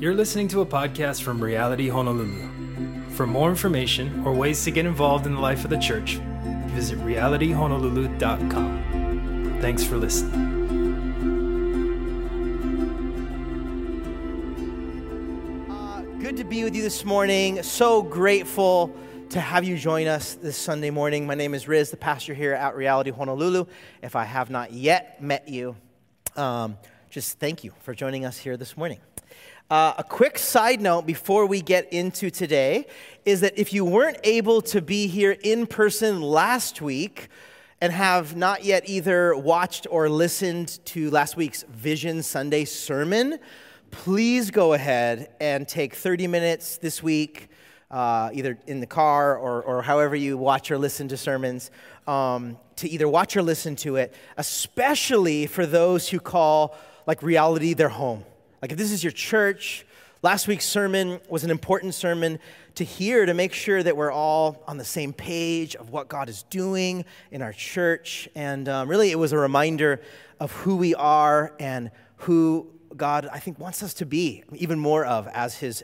You're listening to a podcast from Reality Honolulu. For more information or ways to get involved in the life of the church, visit realityhonolulu.com. Thanks for listening. Good to be with you this morning. So grateful to have you join us this Sunday morning. My name is Riz, the pastor here at Reality Honolulu. If I have not yet met you, just thank you for joining us here this morning. A quick side note before we get into today is that if you weren't able to be here in person last week and have not yet either watched or listened to last week's Vision Sunday sermon, please go ahead and take 30 minutes this week, either in the car or however you watch or listen to sermons, to either watch or listen to it, especially for those who call like reality their home. Like if this is your church, last week's sermon was an important sermon to hear to make sure that we're all on the same page of what God is doing in our church. And really it was a reminder of who we are and who God, I think, wants us to be even more of as his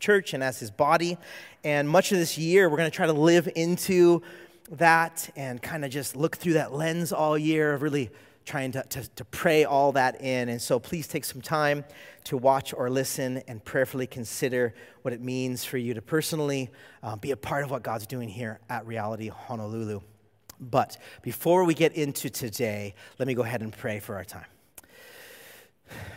church and as his body. And much of this year, we're going to try to live into that and kind of just look through that lens all year of really trying to pray all that in. And so please take some time to watch or listen and prayerfully consider what it means for you to personally be a part of what God's doing here at Reality Honolulu. But before we get into today, let me go ahead and pray for our time.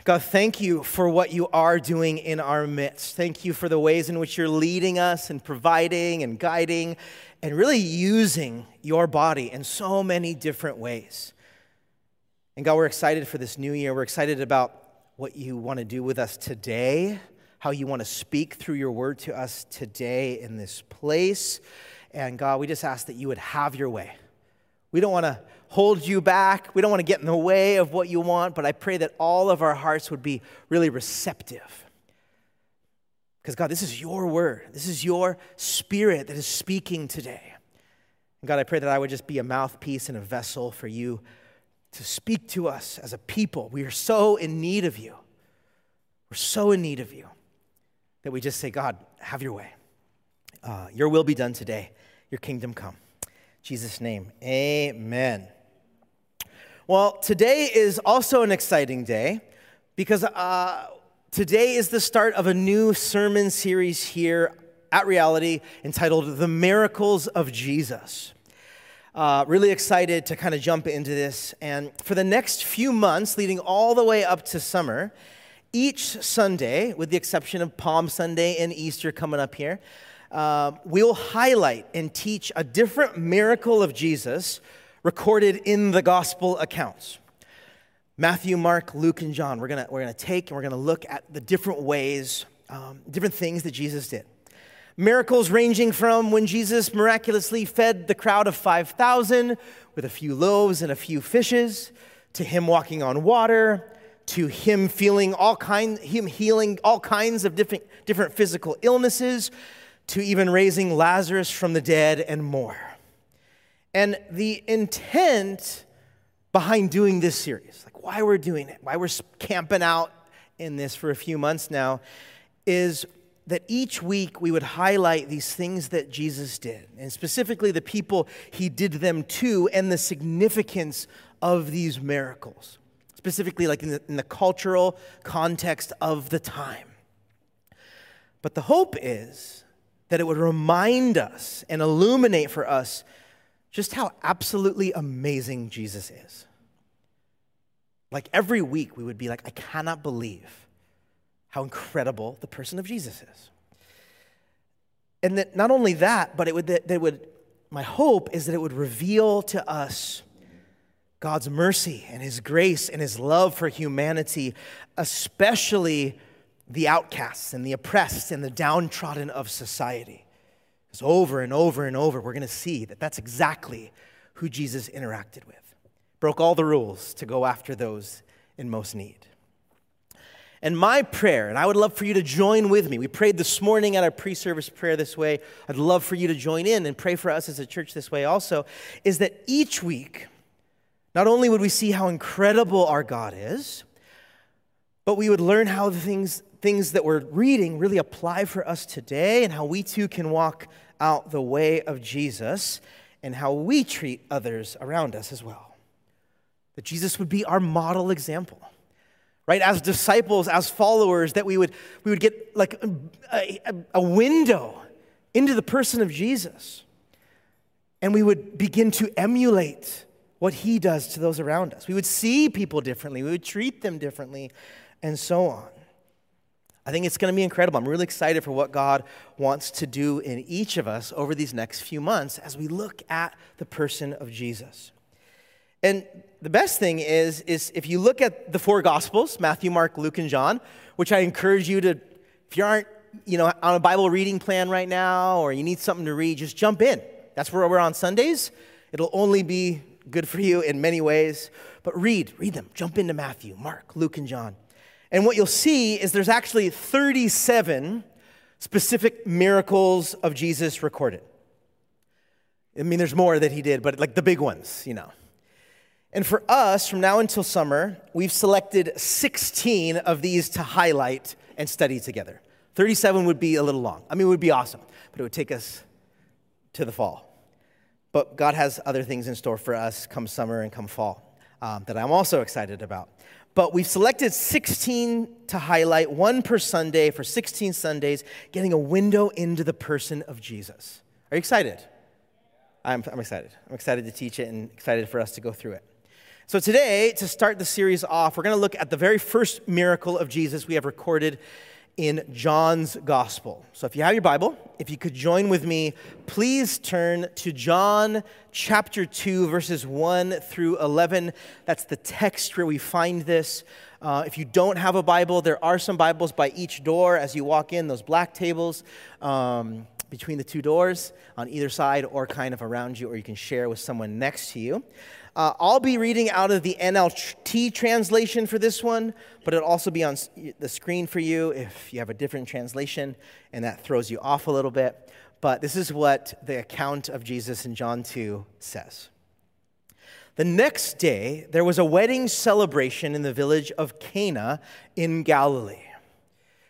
God, thank you for what you are doing in our midst. Thank you for the ways in which you're leading us and providing and guiding and really using your body in so many different ways. And God, we're excited for this new year. We're excited about what you want to do with us today, how you want to speak through your word to us today in this place. And God, we just ask that you would have your way. We don't want to hold you back. We don't want to get in the way of what you want, but I pray that all of our hearts would be really receptive. Because God, this is your word. This is your spirit that is speaking today. And God, I pray that I would just be a mouthpiece and a vessel for you to speak to us as a people. We are so in need of you. We're so in need of you that we just say, God, have your way. Your will be done today. Your kingdom come. In Jesus' name, amen. Well, today is also an exciting day because today is the start of a new sermon series here at Reality entitled The Miracles of Jesus. Really excited to kind of jump into this. And for the next few months, leading all the way up to summer, each Sunday, with the exception of Palm Sunday and Easter coming up here, we'll highlight and teach a different miracle of Jesus recorded in the gospel accounts. Matthew, Mark, Luke, and John. We're gonna take and we're gonna look at the different ways, different things that Jesus did. Miracles ranging from when Jesus miraculously fed the crowd of 5,000 with a few loaves and a few fishes, to him walking on water, to him healing all kinds of different physical illnesses, to even raising Lazarus from the dead and more. And the intent behind doing this series, like why we're doing it, why we're camping out in this for a few months now, is that each week we would highlight these things that Jesus did, and specifically the people he did them to and the significance of these miracles, specifically like in the cultural context of the time. But the hope is that it would remind us and illuminate for us just how absolutely amazing Jesus is. Like every week we would be like, I cannot believe how incredible the person of Jesus is. And that not only that, but my hope is that it would reveal to us God's mercy and his grace and his love for humanity, especially the outcasts and the oppressed and the downtrodden of society. Because over and over and over, we're going to see that that's exactly who Jesus interacted with. Broke all the rules to go after those in most need. And my prayer, and I would love for you to join with me. We prayed this morning at our pre-service prayer this way. I'd love for you to join in and pray for us as a church this way also, is that each week, not only would we see how incredible our God is, but we would learn how the things things that we're reading really apply for us today, and how we too can walk out the way of Jesus, and how we treat others around us as well. That Jesus would be our model example, right? As disciples, as followers, that we would get like a window into the person of Jesus, and we would begin to emulate what he does to those around us. We would see people differently. We would treat them differently, and so on. I think it's going to be incredible. I'm really excited for what God wants to do in each of us over these next few months as we look at the person of Jesus. And the best thing is if you look at the four Gospels, Matthew, Mark, Luke, and John, which I encourage you to, if you aren't, on a Bible reading plan right now, or you need something to read, just jump in. That's where we're on Sundays. It'll only be good for you in many ways, but read them. Jump into Matthew, Mark, Luke, and John. And what you'll see is there's actually 37 specific miracles of Jesus recorded. I mean, there's more that he did, but like the big ones, And for us, from now until summer, we've selected 16 of these to highlight and study together. 37 would be a little long. I mean, it would be awesome, but it would take us to the fall. But God has other things in store for us come summer and come fall that I'm also excited about. But we've selected 16 to highlight, one per Sunday for 16 Sundays, getting a window into the person of Jesus. Are you excited? I'm excited. I'm excited to teach it and excited for us to go through it. So today, to start the series off, we're going to look at the very first miracle of Jesus we have recorded in John's Gospel. So if you have your Bible, if you could join with me, please turn to John chapter 2, verses 1 through 11. That's the text where we find this. If you don't have a Bible, there are some Bibles by each door as you walk in, those black tables between the two doors on either side or kind of around you, or you can share with someone next to you. I'll be reading out of the NLT translation for this one, but it'll also be on the screen for you if you have a different translation, and that throws you off a little bit. But this is what the account of Jesus in John 2 says. The next day, there was a wedding celebration in the village of Cana in Galilee.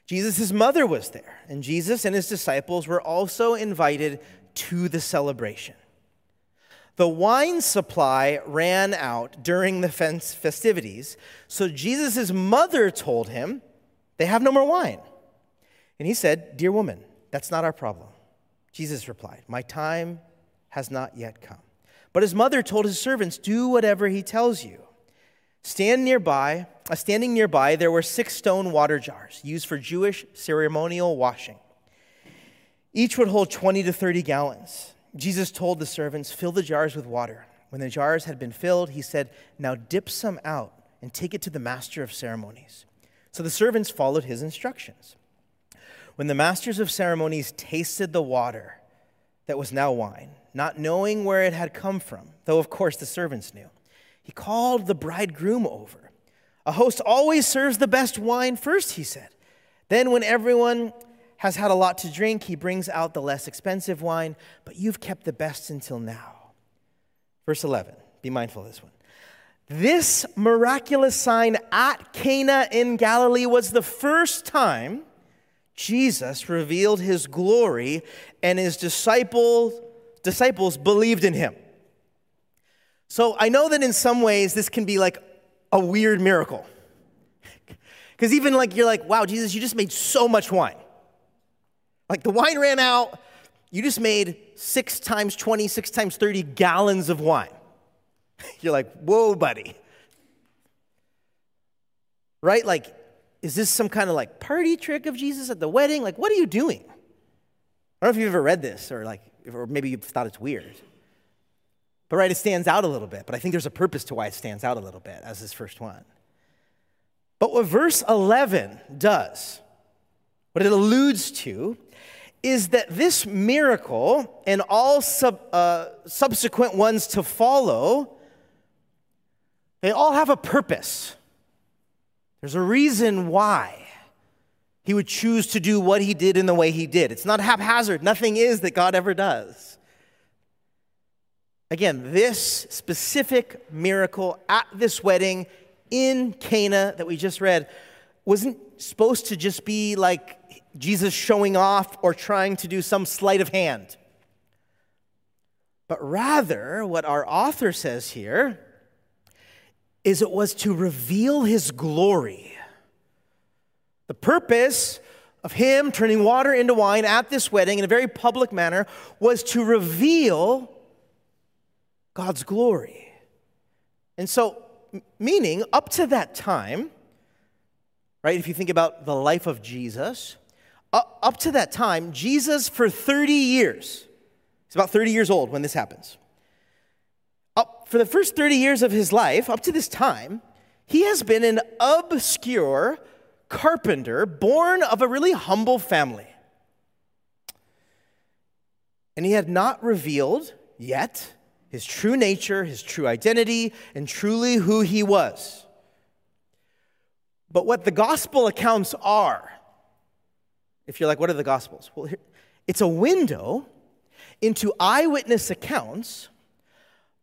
Jesus' mother was there, and Jesus and his disciples were also invited to the celebration. The wine supply ran out during the festivities, so Jesus' mother told him, "They have no more wine." And he said, "Dear woman, that's not our problem." Jesus replied, "My time has not yet come." But his mother told his servants, "Do whatever he tells you." Standing nearby, there were 6 stone water jars used for Jewish ceremonial washing. Each would hold 20 to 30 gallons. Jesus told the servants, "Fill the jars with water." When the jars had been filled, he said, "Now dip some out and take it to the master of ceremonies." So the servants followed his instructions. When the masters of ceremonies tasted the water that was now wine, not knowing where it had come from, though of course the servants knew, he called the bridegroom over. "A host always serves the best wine first," he said. "Then when everyone has had a lot to drink, he brings out the less expensive wine, but you've kept the best until now." Verse 11, be mindful of this one. This miraculous sign at Cana in Galilee was the first time Jesus revealed his glory, and his disciples believed in him. So I know that in some ways this can be like a weird miracle. Because even like you're like, "Wow, Jesus, you just made so much wine. Like the wine ran out, you just made 6 times 20, 6 times 30 gallons of wine." You're like, "Whoa, buddy." Right? Like, is this some kind of like party trick of Jesus at the wedding? Like, what are you doing? I don't know if you've ever read this or maybe you've thought it's weird. But right, it stands out a little bit. But I think there's a purpose to why it stands out a little bit as this first one. But what verse 11 does, what it alludes to, is that this miracle and all subsequent ones to follow, they all have a purpose. There's a reason why he would choose to do what he did in the way he did. It's not haphazard. Nothing is that God ever does. Again, this specific miracle at this wedding in Cana that we just read wasn't supposed to just be like Jesus showing off or trying to do some sleight of hand. But rather, what our author says here is it was to reveal his glory. The purpose of him turning water into wine at this wedding in a very public manner was to reveal God's glory. And so, meaning, up to that time, right, if you think about the life of Jesus, up to that time, Jesus for 30 years, he's about 30 years old when this happens. For the first 30 years of his life, up to this time, he has been an obscure carpenter born of a really humble family. And he had not revealed yet his true nature, his true identity, and truly who he was. But what the gospel accounts are, if you're like, what are the gospels? Well, it's a window into eyewitness accounts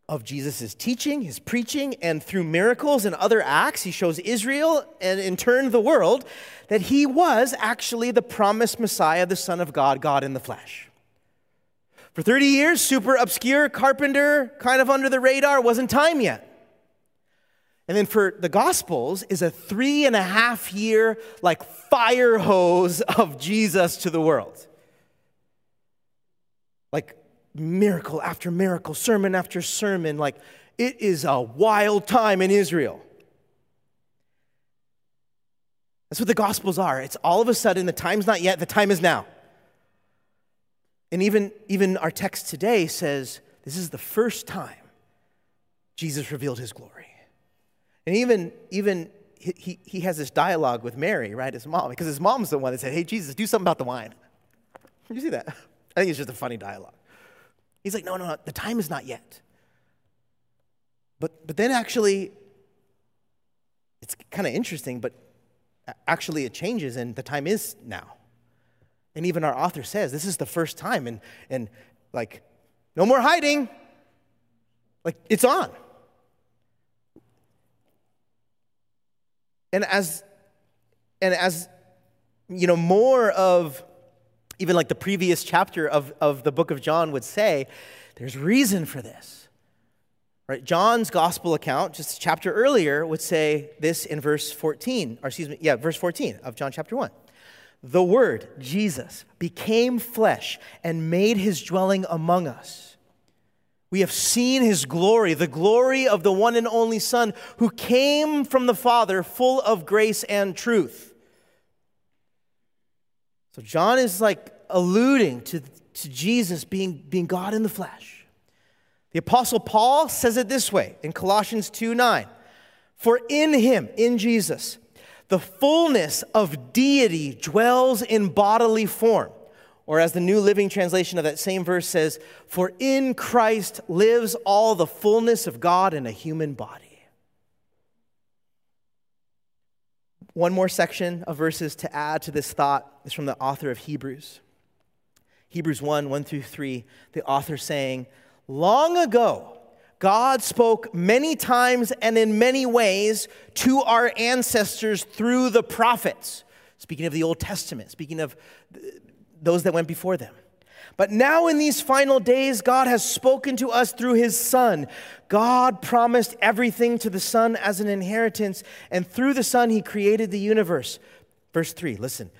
of Jesus' teaching, his preaching, and through miracles and other acts, he shows Israel and in turn the world that he was actually the promised Messiah, the Son of God, God in the flesh. For 30 years, super obscure, carpenter, kind of under the radar, wasn't time yet. And then for the Gospels is a 3.5 year, like, fire hose of Jesus to the world. Like, miracle after miracle, sermon after sermon, like, it is a wild time in Israel. That's what the Gospels are. It's all of a sudden, the time's not yet, the time is now. And even our text today says, this is the first time Jesus revealed his glory. And even he has this dialogue with Mary, right, his mom, because his mom's the one that said, hey, Jesus, do something about the wine. Did you see that? I think it's just a funny dialogue. He's like, no, the time is not yet. But then actually, it's kind of interesting, but actually it changes and the time is now. And even our author says, this is the first time and like, no more hiding. Like, it's on. And as you know, more of even like the previous chapter of the book of John would say, there's reason for this, right? John's gospel account, just a chapter earlier, would say this in verse 14 of John chapter 1. The Word, Jesus, became flesh and made his dwelling among us. We have seen his glory, the glory of the one and only Son who came from the Father, full of grace and truth. So John is like alluding to Jesus being God in the flesh. The Apostle Paul says it this way in Colossians 2:9. For in him, in Jesus, the fullness of deity dwells in bodily form. Or as the New Living Translation of that same verse says, for in Christ lives all the fullness of God in a human body. One more section of verses to add to this thought is from the author of Hebrews. Hebrews 1:1-3, the author saying, long ago, God spoke many times and in many ways to our ancestors through the prophets. Speaking of the Old Testament, speaking of those that went before them. But now in these final days, God has spoken to us through his Son. God promised everything to the Son as an inheritance, and through the Son, he created the universe. Verse 3, listen.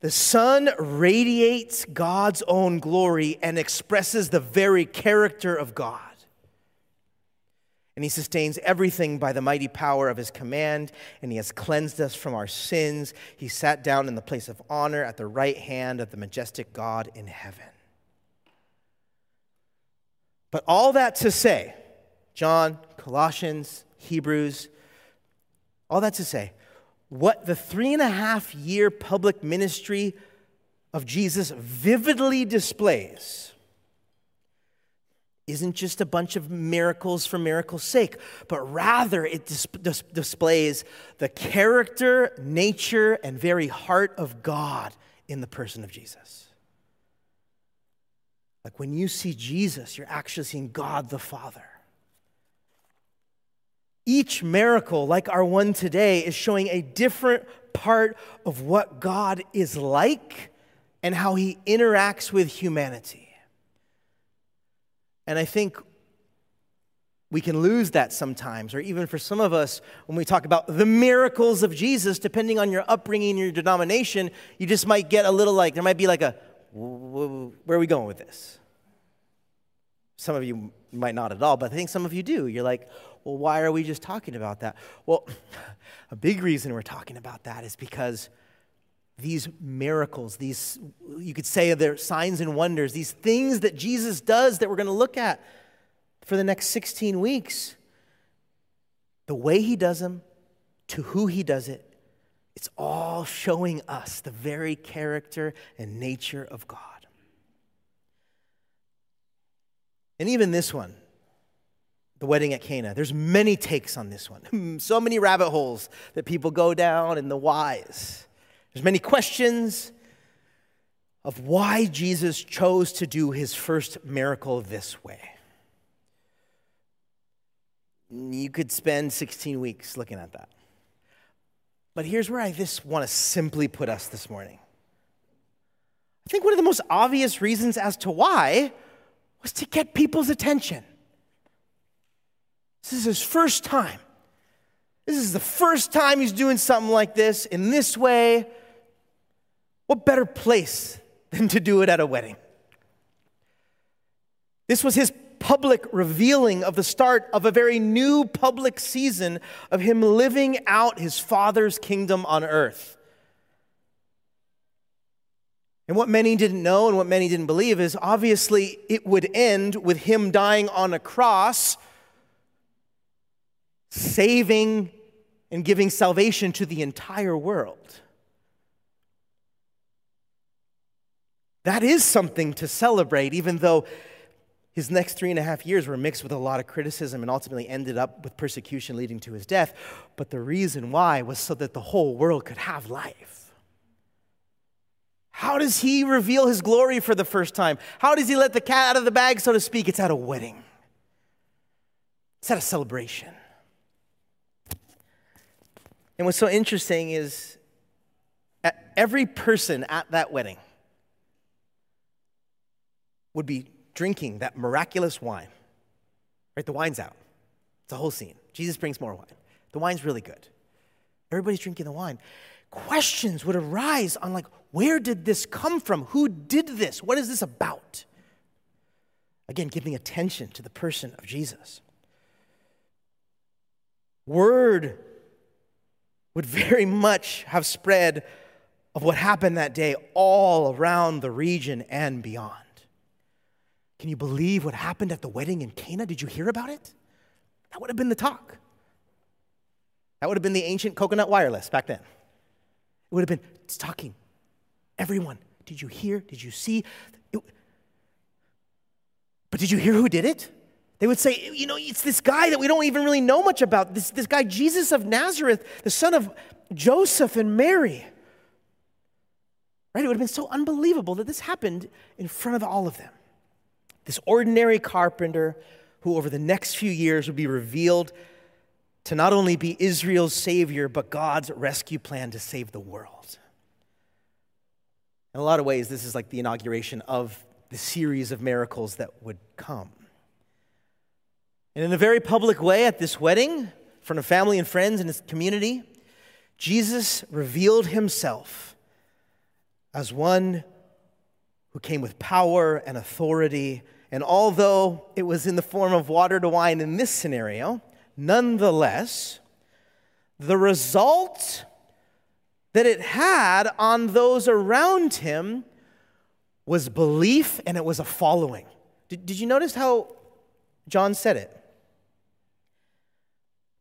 The Son radiates God's own glory and expresses the very character of God. And he sustains everything by the mighty power of his command, and he has cleansed us from our sins. He sat down in the place of honor at the right hand of the majestic God in heaven. But all that to say, John, Colossians, Hebrews, all that to say, what the 3.5 year public ministry of Jesus vividly displays isn't just a bunch of miracles for miracle's sake, but rather it displays the character, nature, and very heart of God in the person of Jesus. Like, when you see Jesus, you're actually seeing God the Father. Each miracle, like our one today, is showing a different part of what God is like and how he interacts with humanity. And I think we can lose that sometimes, or even for some of us, when we talk about the miracles of Jesus, depending on your upbringing, your denomination, you just might get a little like, there might be like a, where are we going with this? Some of you might not at all, but I think some of you do. You're like, well, why are we just talking about that? Well, a big reason we're talking about that is because these miracles, these, you could say they're signs and wonders, these things that Jesus does that we're going to look at for the next 16 weeks, the way he does them, to who he does it, it's all showing us the very character and nature of God. And even this one, the wedding at Cana, there's many takes on this one. So many rabbit holes that people go down and the whys. There's many questions of why Jesus chose to do his first miracle this way. You could spend 16 weeks looking at that. But here's where I just want to simply put us this morning. I think one of the most obvious reasons as to why was to get people's attention. This is his first time. This is the first time he's doing something like this, in this way. What better place than to do it at a wedding? This was his public revealing of the start of a very new public season of him living out his Father's kingdom on earth. And what many didn't know and what many didn't believe is obviously it would end with him dying on a cross, saving and giving salvation to the entire world. That is something to celebrate, even though his next 3.5 years were mixed with a lot of criticism and ultimately ended up with persecution leading to his death. But the reason why was so that the whole world could have life. How does he reveal his glory for the first time? How does he let the cat out of the bag, so to speak? It's at a wedding. It's at a celebration. And what's so interesting is every person at that wedding would be drinking that miraculous wine, right? The wine's out. It's a whole scene. Jesus brings more wine. The wine's really good. Everybody's drinking the wine. Questions would arise on like, where did this come from? Who did this? What is this about? Again, giving attention to the person of Jesus. Word would very much have spread of what happened that day all around the region and beyond. Can you believe what happened at the wedding in Cana? Did you hear about it? That would have been the talk. That would have been the ancient coconut wireless back then. It would have been, it's talking. Everyone, did you hear? Did you see? But did you hear who did it? They would say, you know, it's this guy that we don't even really know much about. This guy, Jesus of Nazareth, the son of Joseph and Mary. Right? It would have been so unbelievable that this happened in front of all of them. This ordinary carpenter who over the next few years would be revealed to not only be Israel's savior, but God's rescue plan to save the world. In a lot of ways, this is like the inauguration of the series of miracles that would come. And in a very public way at this wedding, in front of family and friends and his community, Jesus revealed himself as one who came with power and authority. And although it was in the form of water to wine in this scenario, nonetheless, the result that it had on those around him was belief, and it was a following. Did you notice how John said it?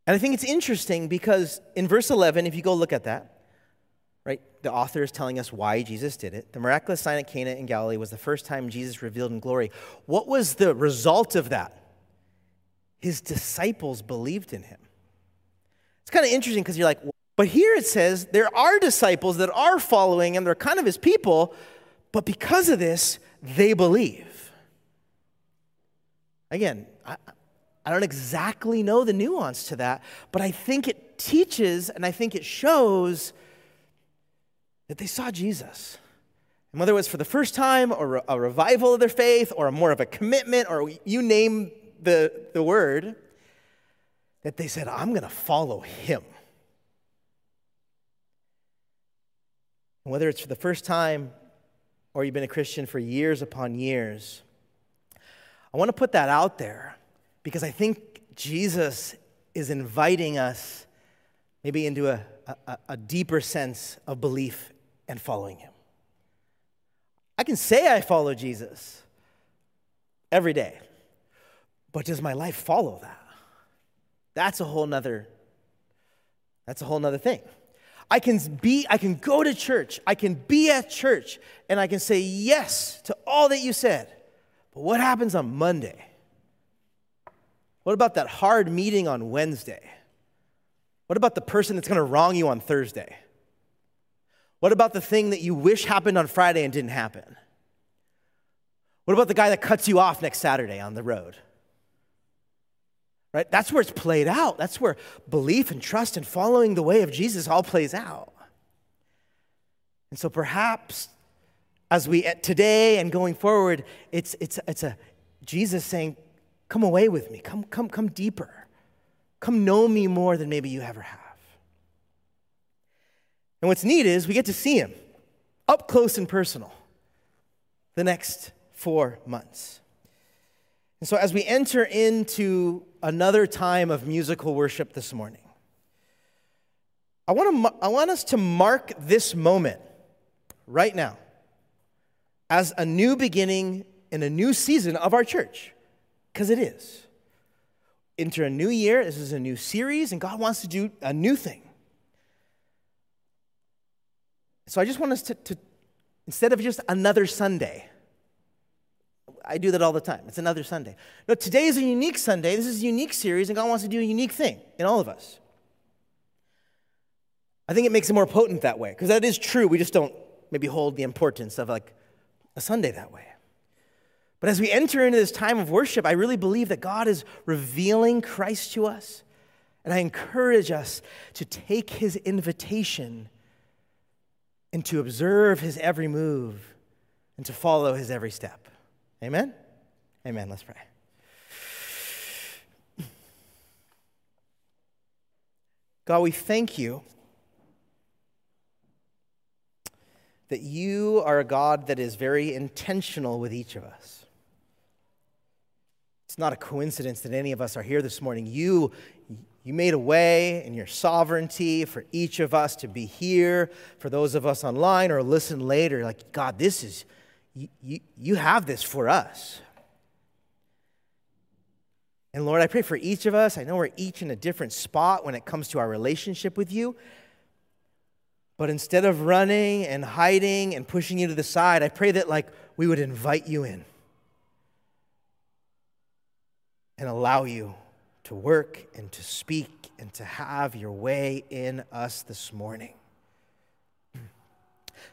And I think it's interesting because in verse 11, if you go look at that, right? The author is telling us why Jesus did it. The miraculous sign at Cana in Galilee was the first time Jesus revealed in glory. What was the result of that? His disciples believed in him. It's kind of interesting because you're like, but here it says there are disciples that are following and they're kind of his people, but because of this, they believe. Again, I don't exactly know the nuance to that, but I think it teaches and I think it shows that they saw Jesus. And whether it was for the first time or a revival of their faith or more of a commitment or you name the word, that they said, I'm going to follow him. And whether it's for the first time or you've been a Christian for years upon years, I want to put that out there because I think Jesus is inviting us maybe into a deeper sense of belief and following him. I can say I follow Jesus every day, but does my life follow that? That's a whole nother thing. I can go to church, I can be at church, and I can say yes to all that you said. But what happens on Monday? What about that hard meeting on Wednesday? What about the person that's going to wrong you on Thursday? What about the thing that you wish happened on Friday and didn't happen? What about the guy that cuts you off next Saturday on the road? Right? That's where it's played out. That's where belief and trust and following the way of Jesus all plays out. And so perhaps as we today and going forward, it's Jesus saying, come away with me. Come deeper. Come know me more than maybe you ever have. And what's neat is we get to see him up close and personal the next 4 months. And so as we enter into another time of musical worship this morning, I want us to mark this moment right now as a new beginning in a new season of our church. Because it is. Enter a new year, this is a new series, and God wants to do a new thing. So I just want us to instead of just another Sunday, I do that all the time, it's another Sunday. No, today is a unique Sunday, this is a unique series, and God wants to do a unique thing in all of us. I think it makes it more potent that way, because that is true, we just don't maybe hold the importance of like a Sunday that way. But as we enter into this time of worship, I really believe that God is revealing Christ to us, and I encourage us to take his invitation and to observe his every move and to follow his every step. Amen? Amen. Let's pray. God, we thank you that you are a God that is very intentional with each of us. It's not a coincidence that any of us are here this morning. You made a way in your sovereignty for each of us to be here, for those of us online or listen later. Like, God, this is, you have this for us. And Lord, I pray for each of us. I know we're each in a different spot when it comes to our relationship with you. But instead of running and hiding and pushing you to the side, I pray that like we would invite you in and allow you to work and to speak and to have your way in us this morning.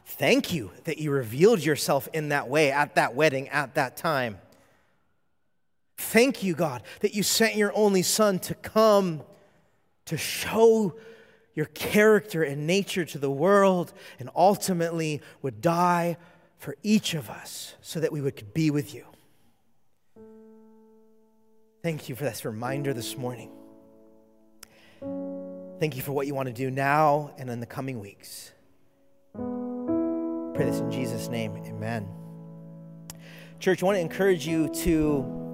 Thank you that you revealed yourself in that way, at that wedding, at that time. Thank you, God, that you sent your only son to come to show your character and nature to the world, and ultimately would die for each of us so that we would be with you. Thank you for this reminder this morning. Thank you for what you want to do now and in the coming weeks. Pray this in Jesus' name, amen. Church, I want to encourage you to